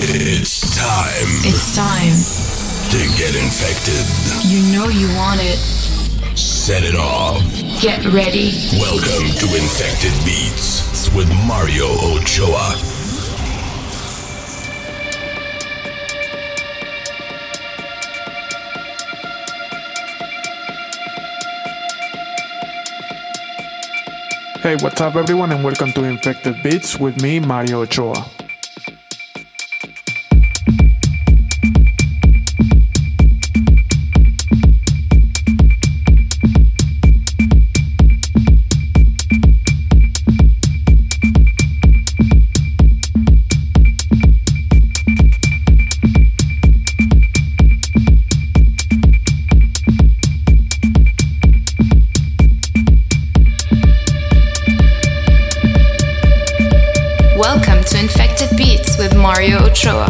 It's time to get infected. You know you want it. Set it off. Get ready. Welcome to Infected Beats with Mario Ochoa. Hey, what's up everyone, and welcome to Infected Beats with me, Mario Ochoa. Mario Ochoa.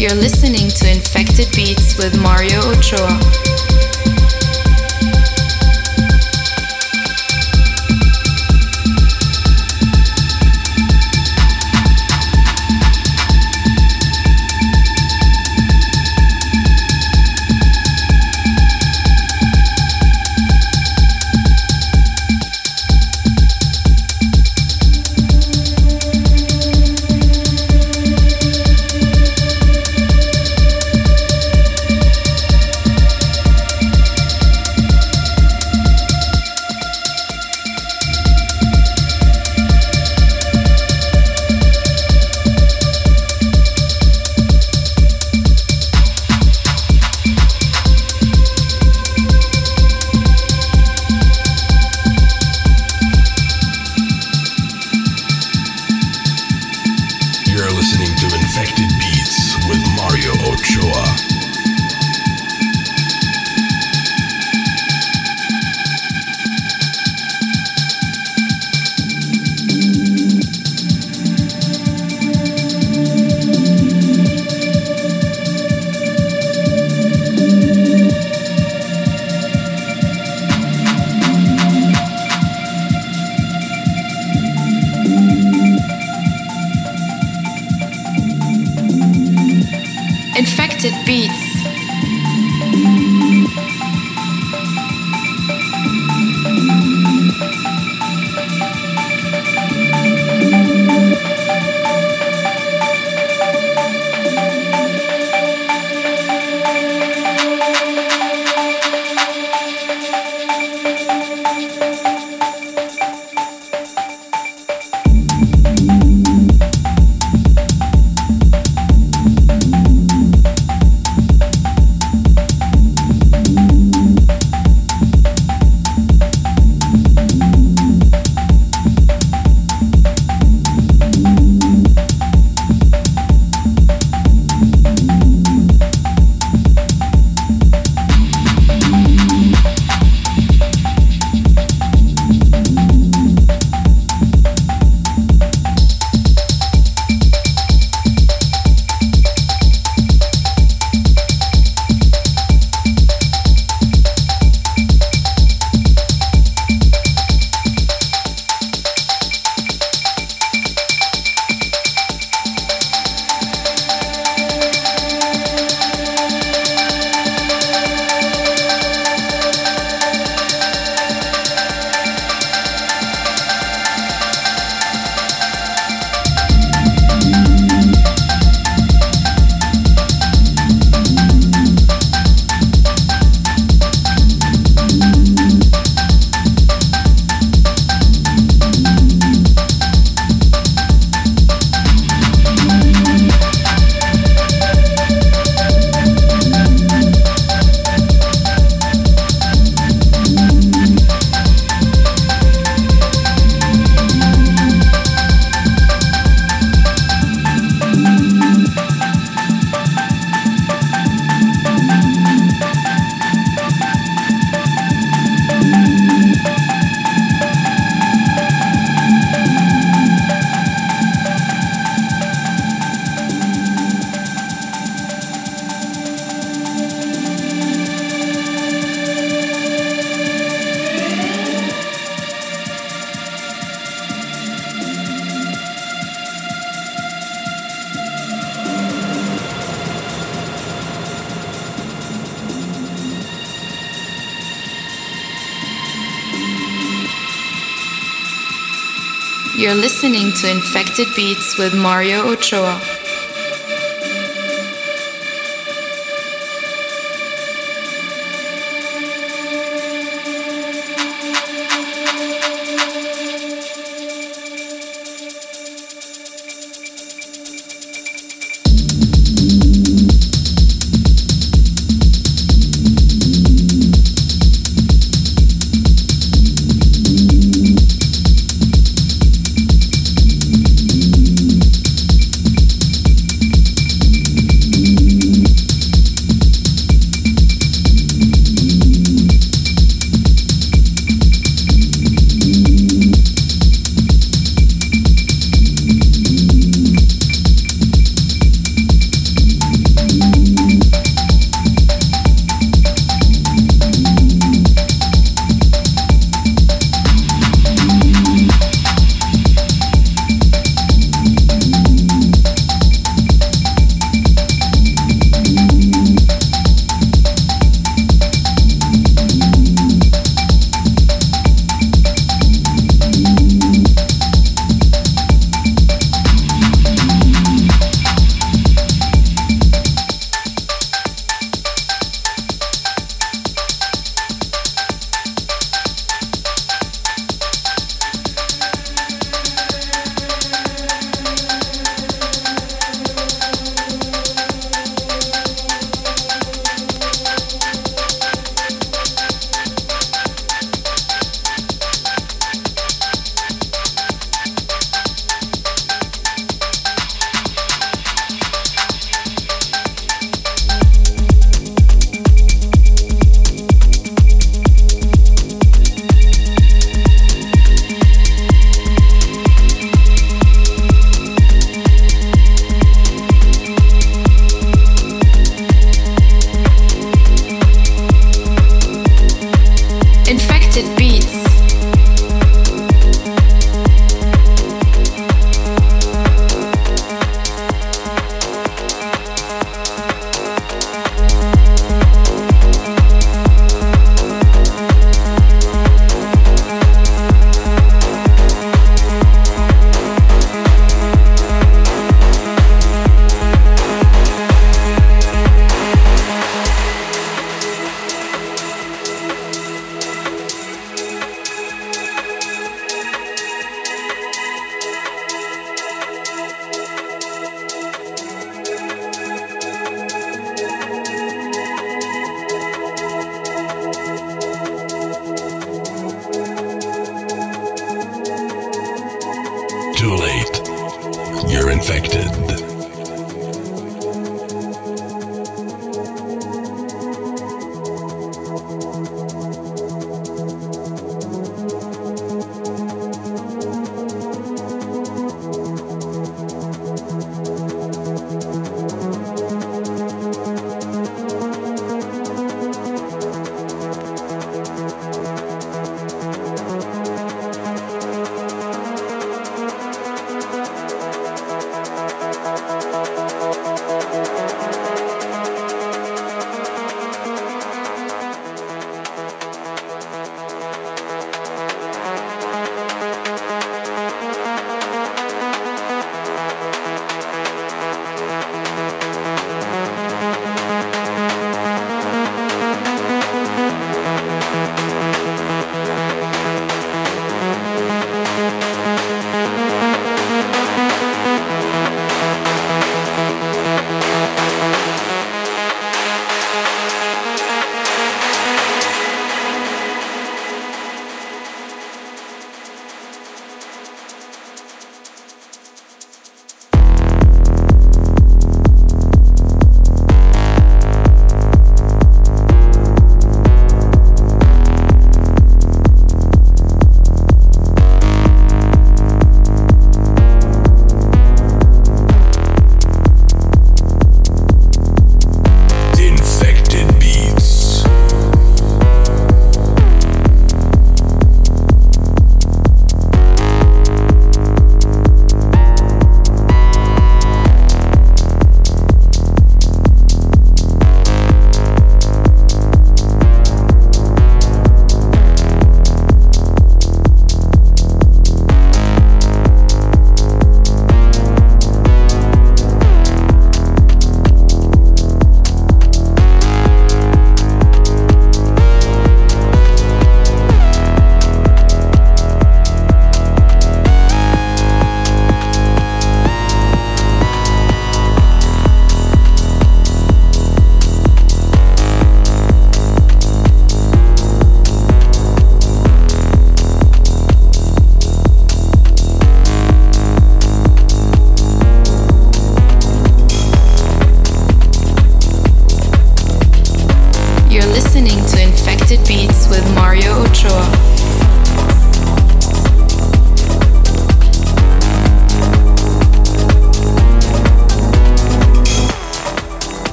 You're listening to Infected Beats with Mario Ochoa. You're listening to Infected Beats with Mario Ochoa.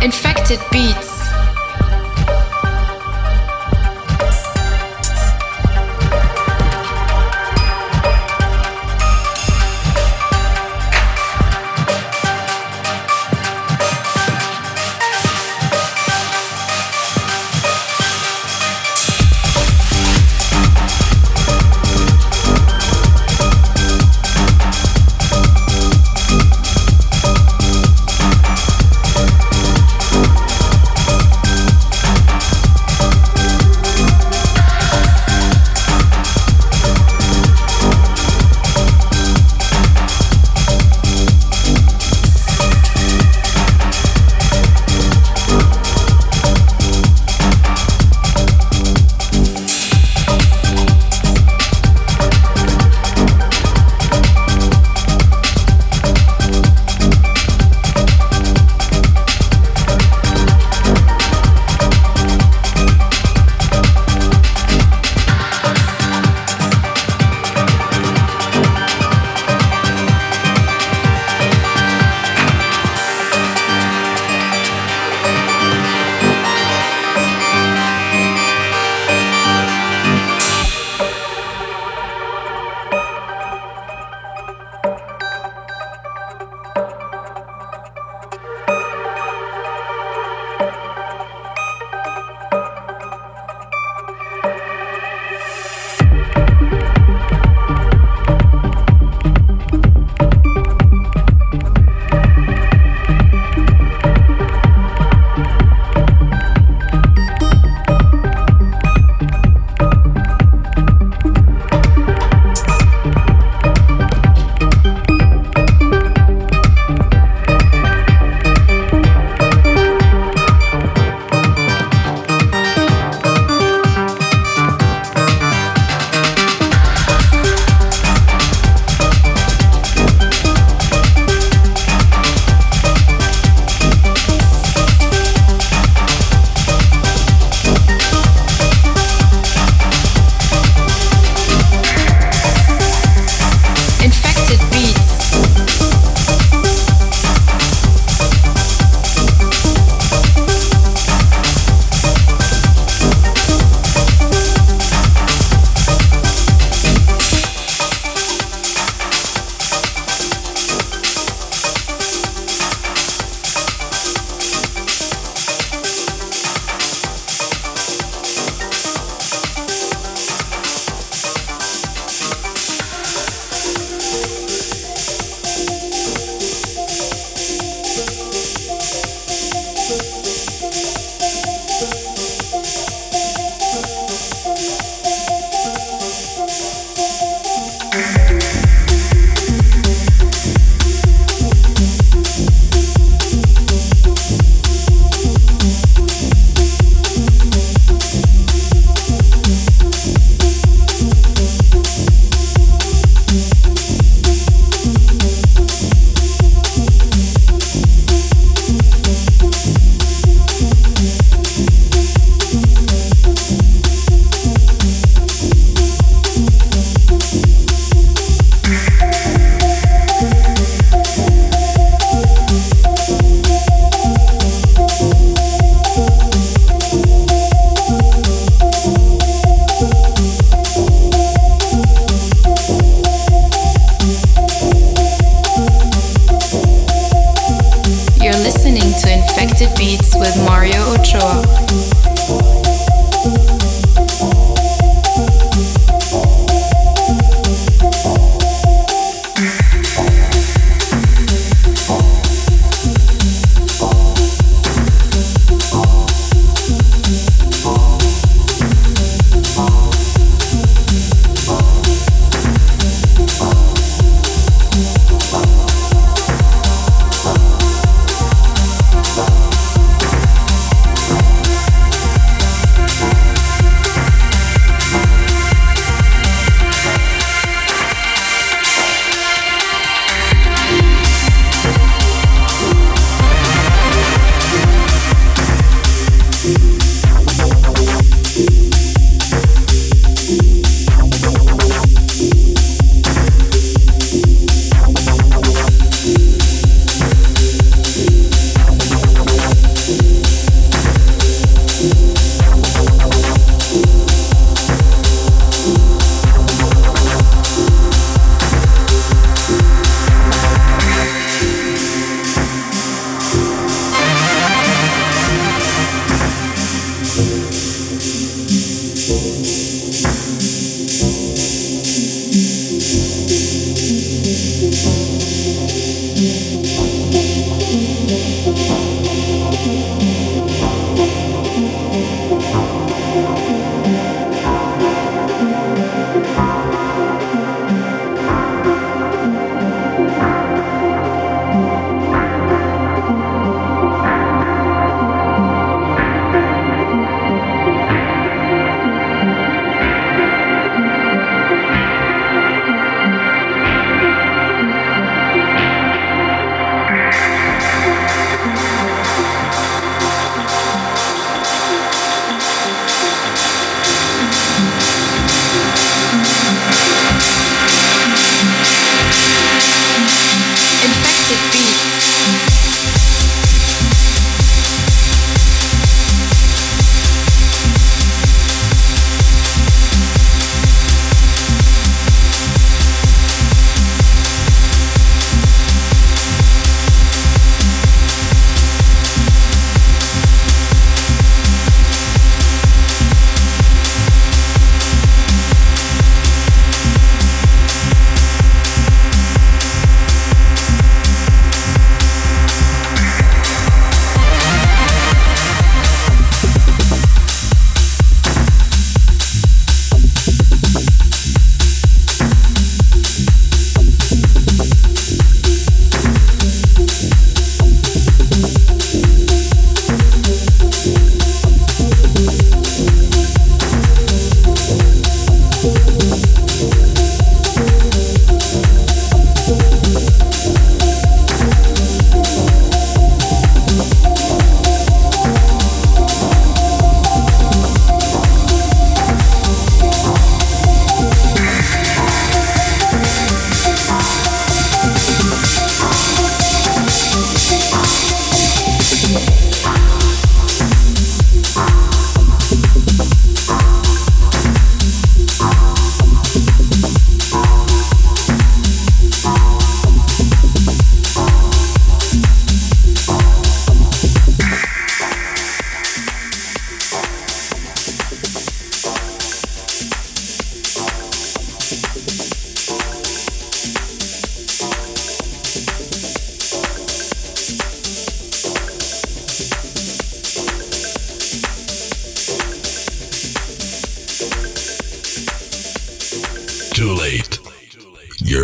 Infected Beats.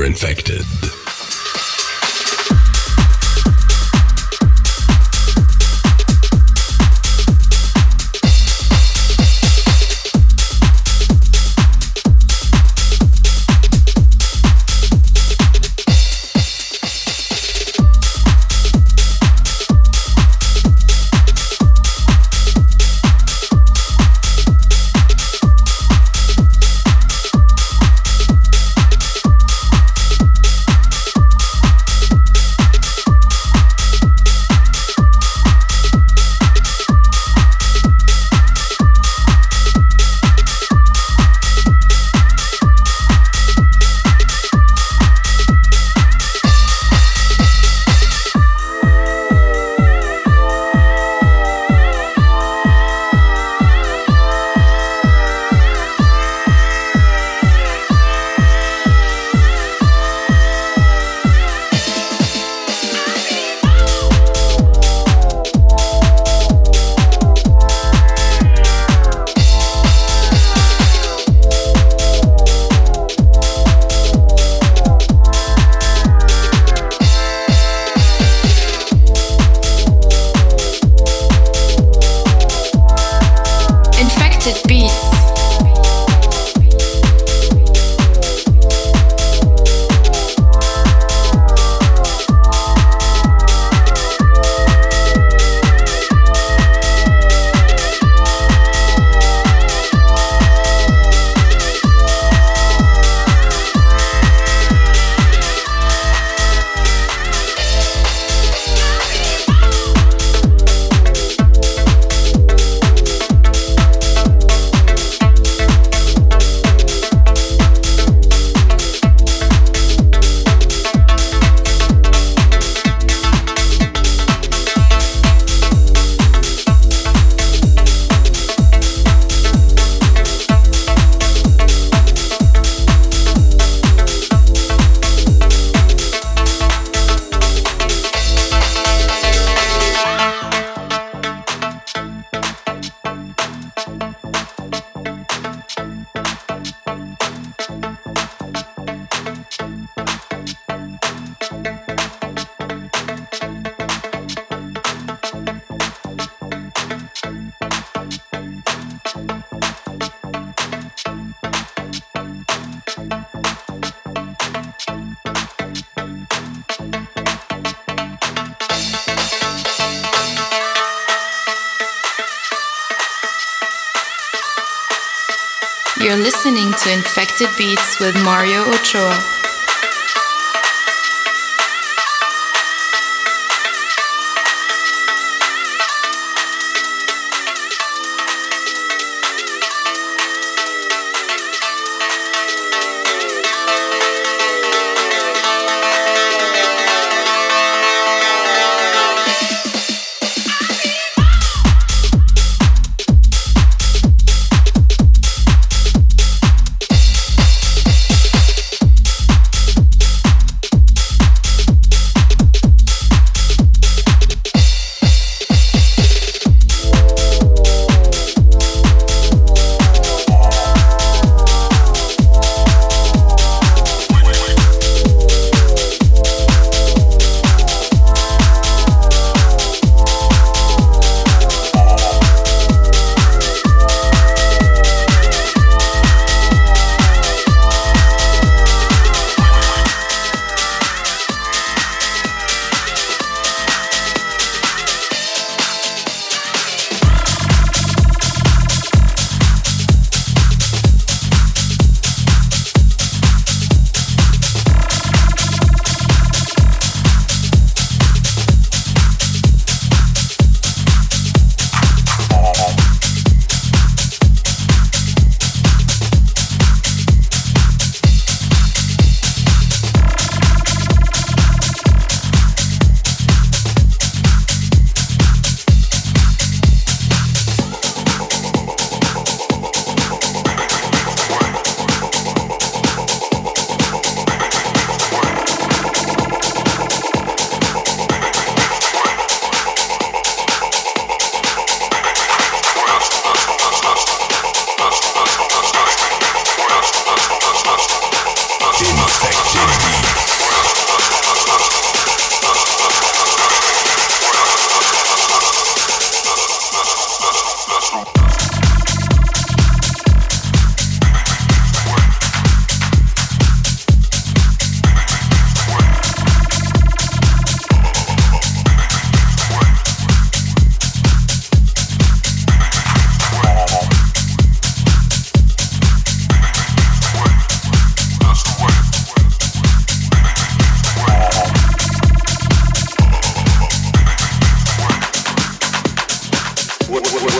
You're infected. You're listening to Infected Beats with Mario Ochoa.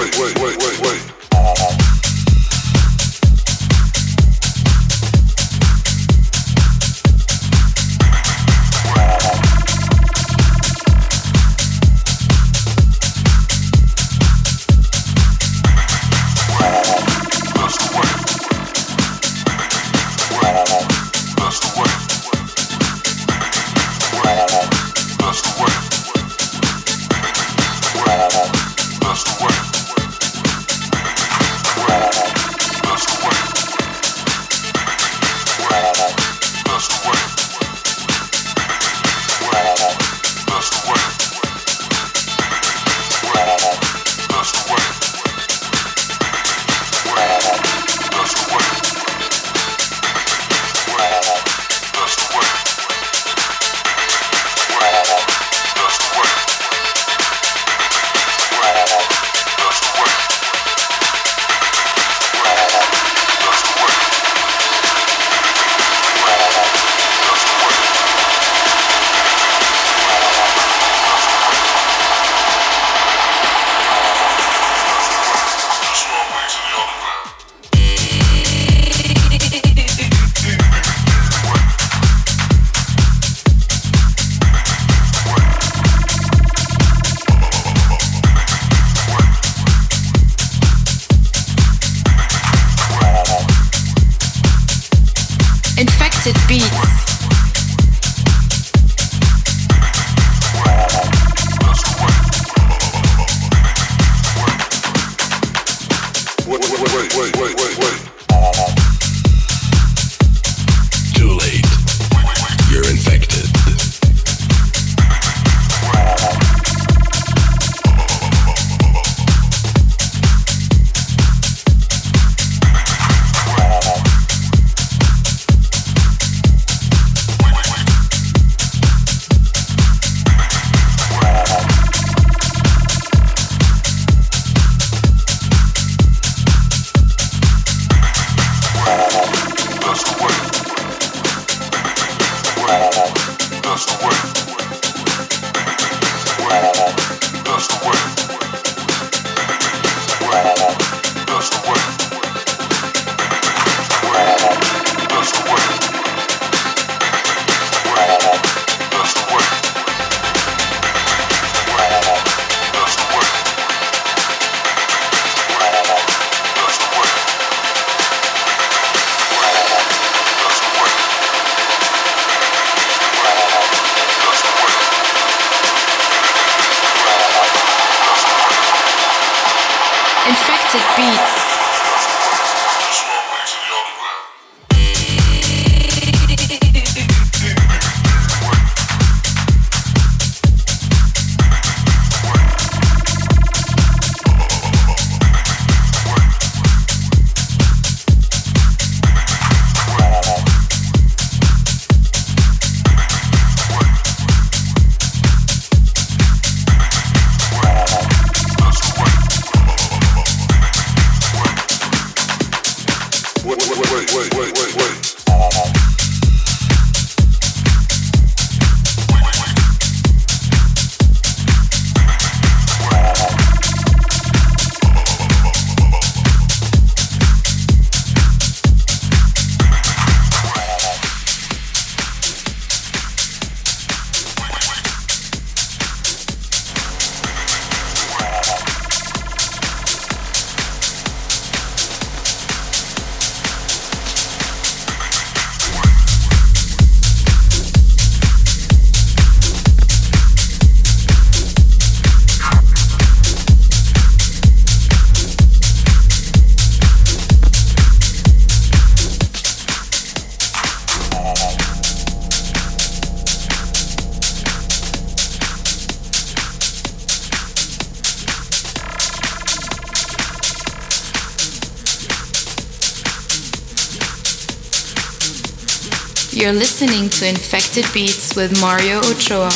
Infected Beats. Infected Beats. You're listening to Infected Beats with Mario Ochoa.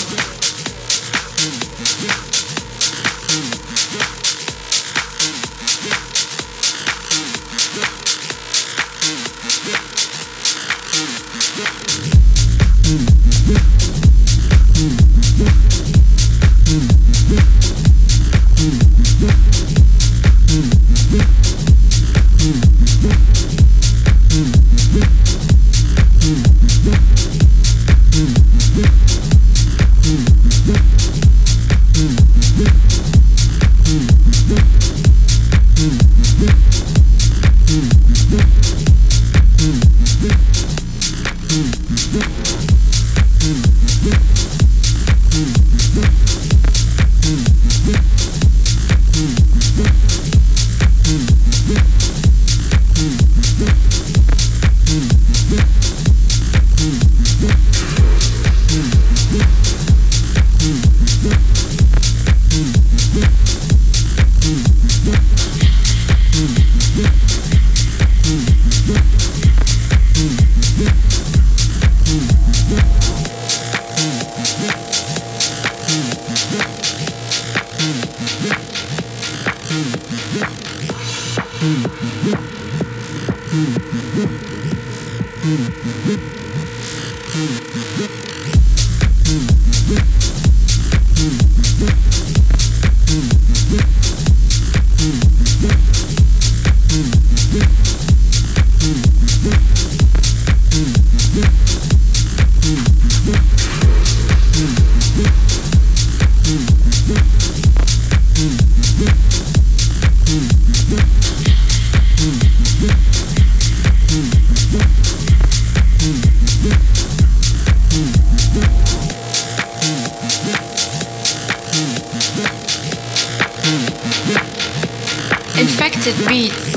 Infected Beats.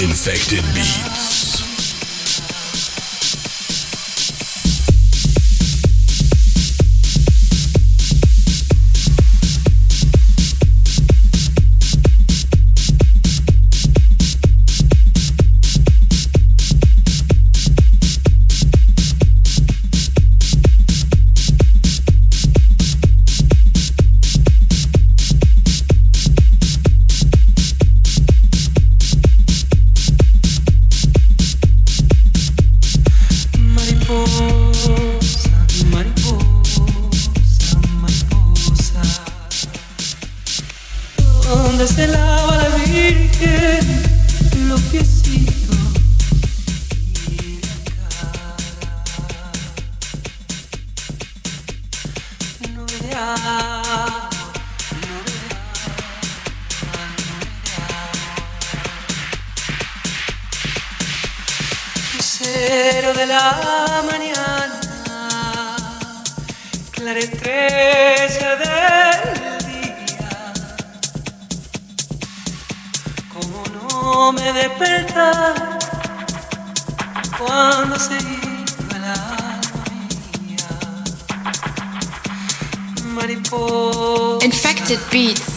Infected Beats. Infected Beats.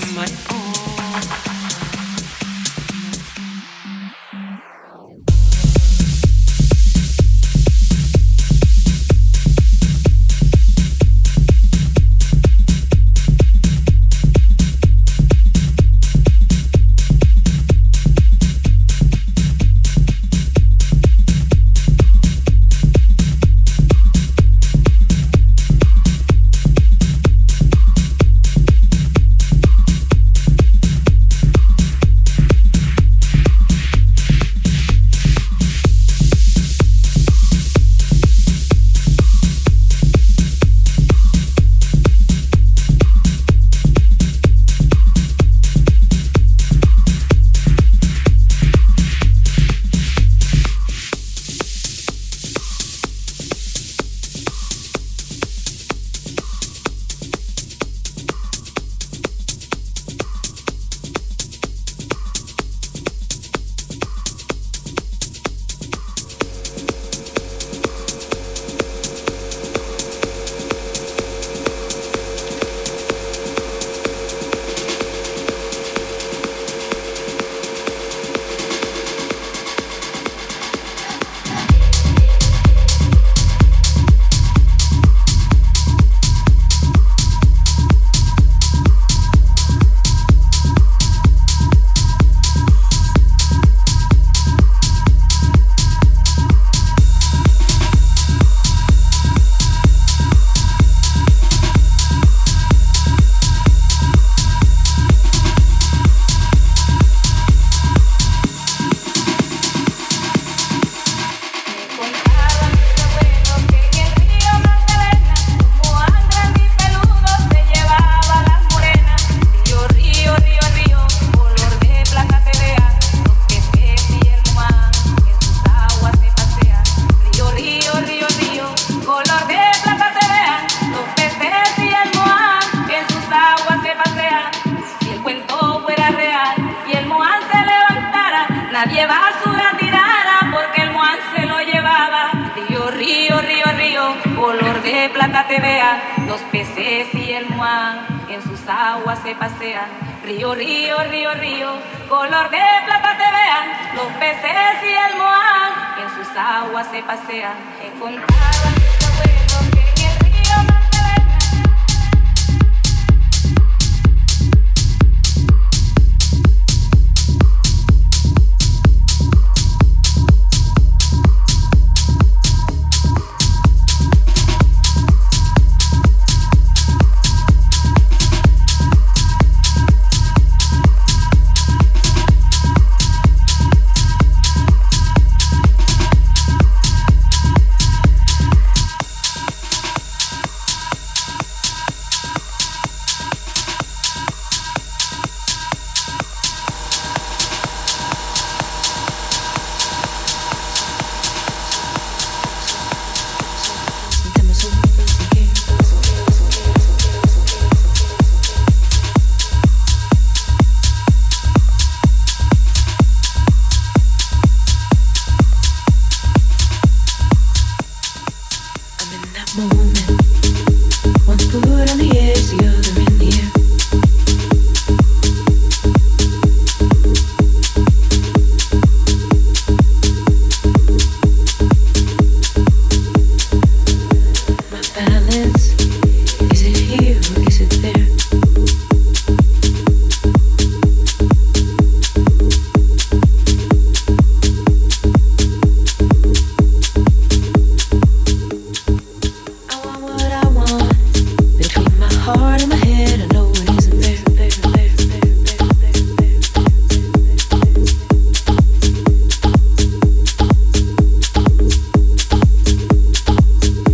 te vea, los peces y el muá en sus aguas se pasean. Río, río, río, río, color de plata te vean, los peces y el moá en sus aguas se pasean. Encontraban sus abuelos en el río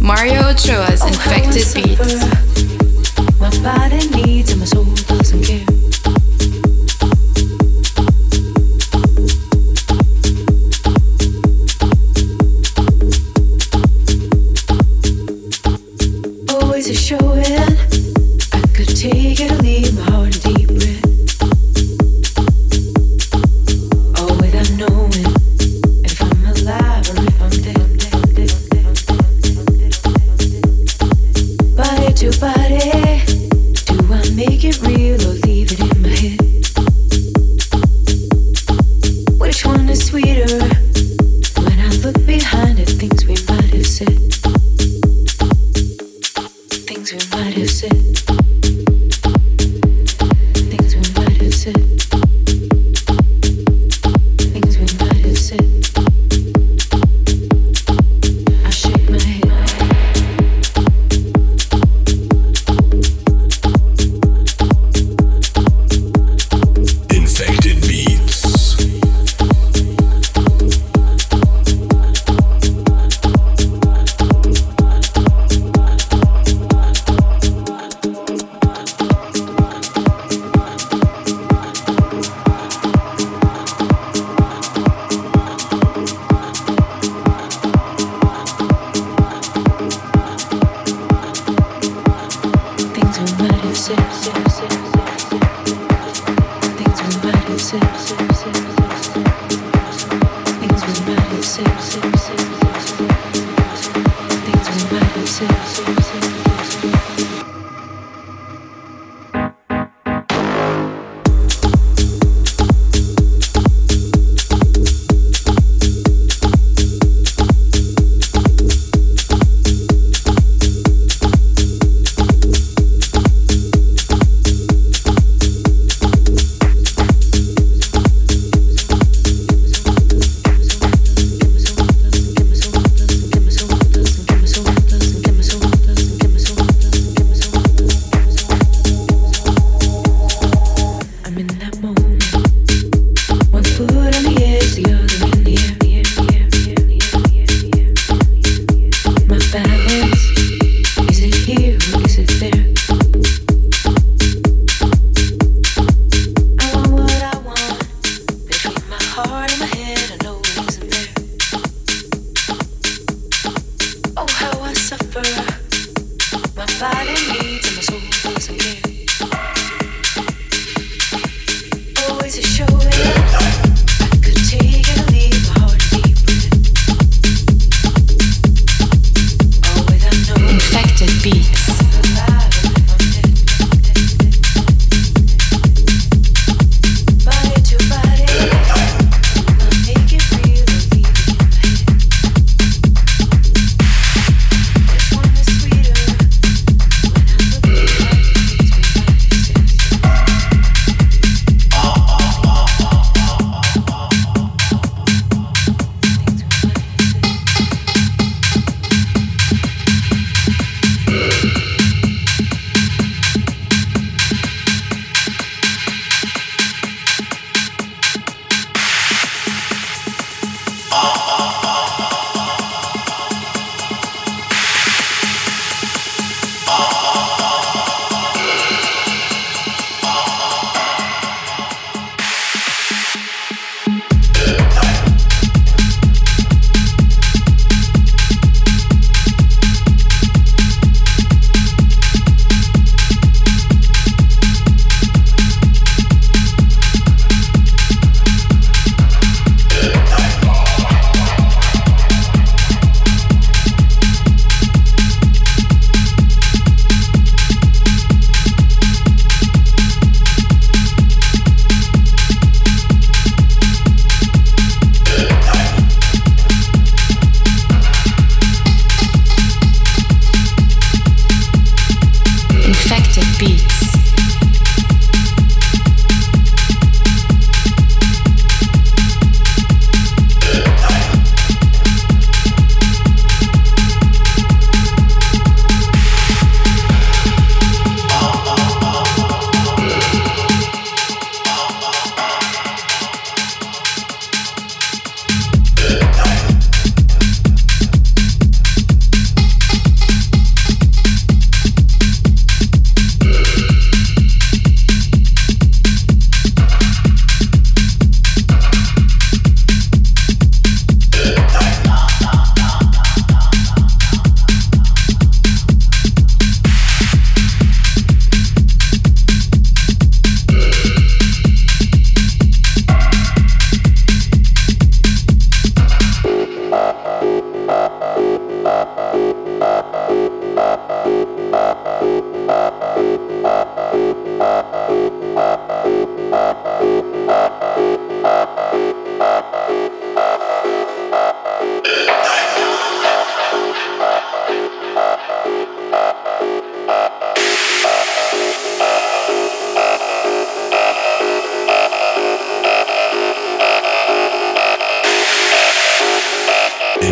Mario Ochoa's Infected Beats. My body needs and my soul doesn't care. Infected Beats.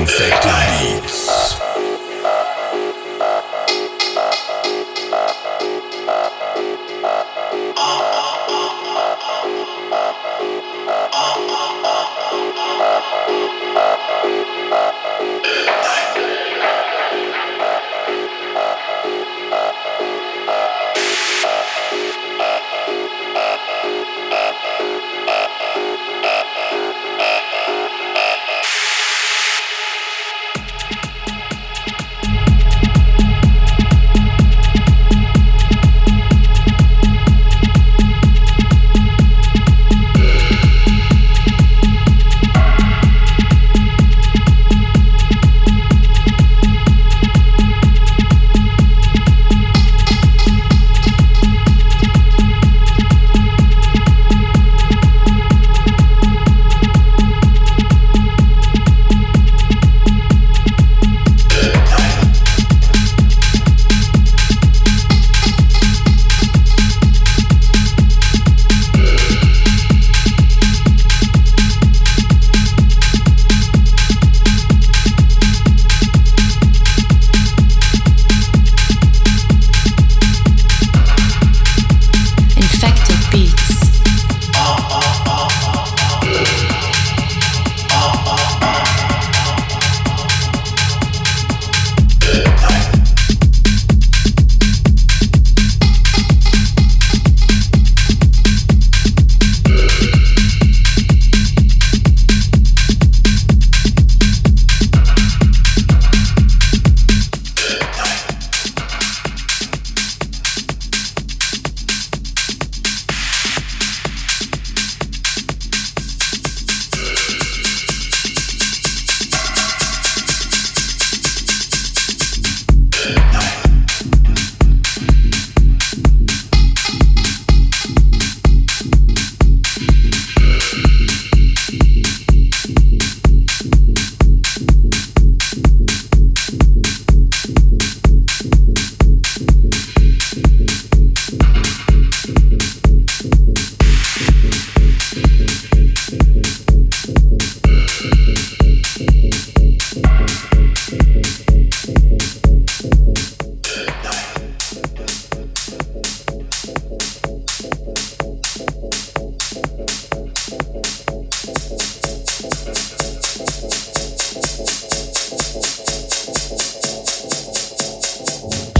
Infected Beats.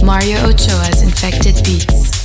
Mario Ochoa's Infected Beats.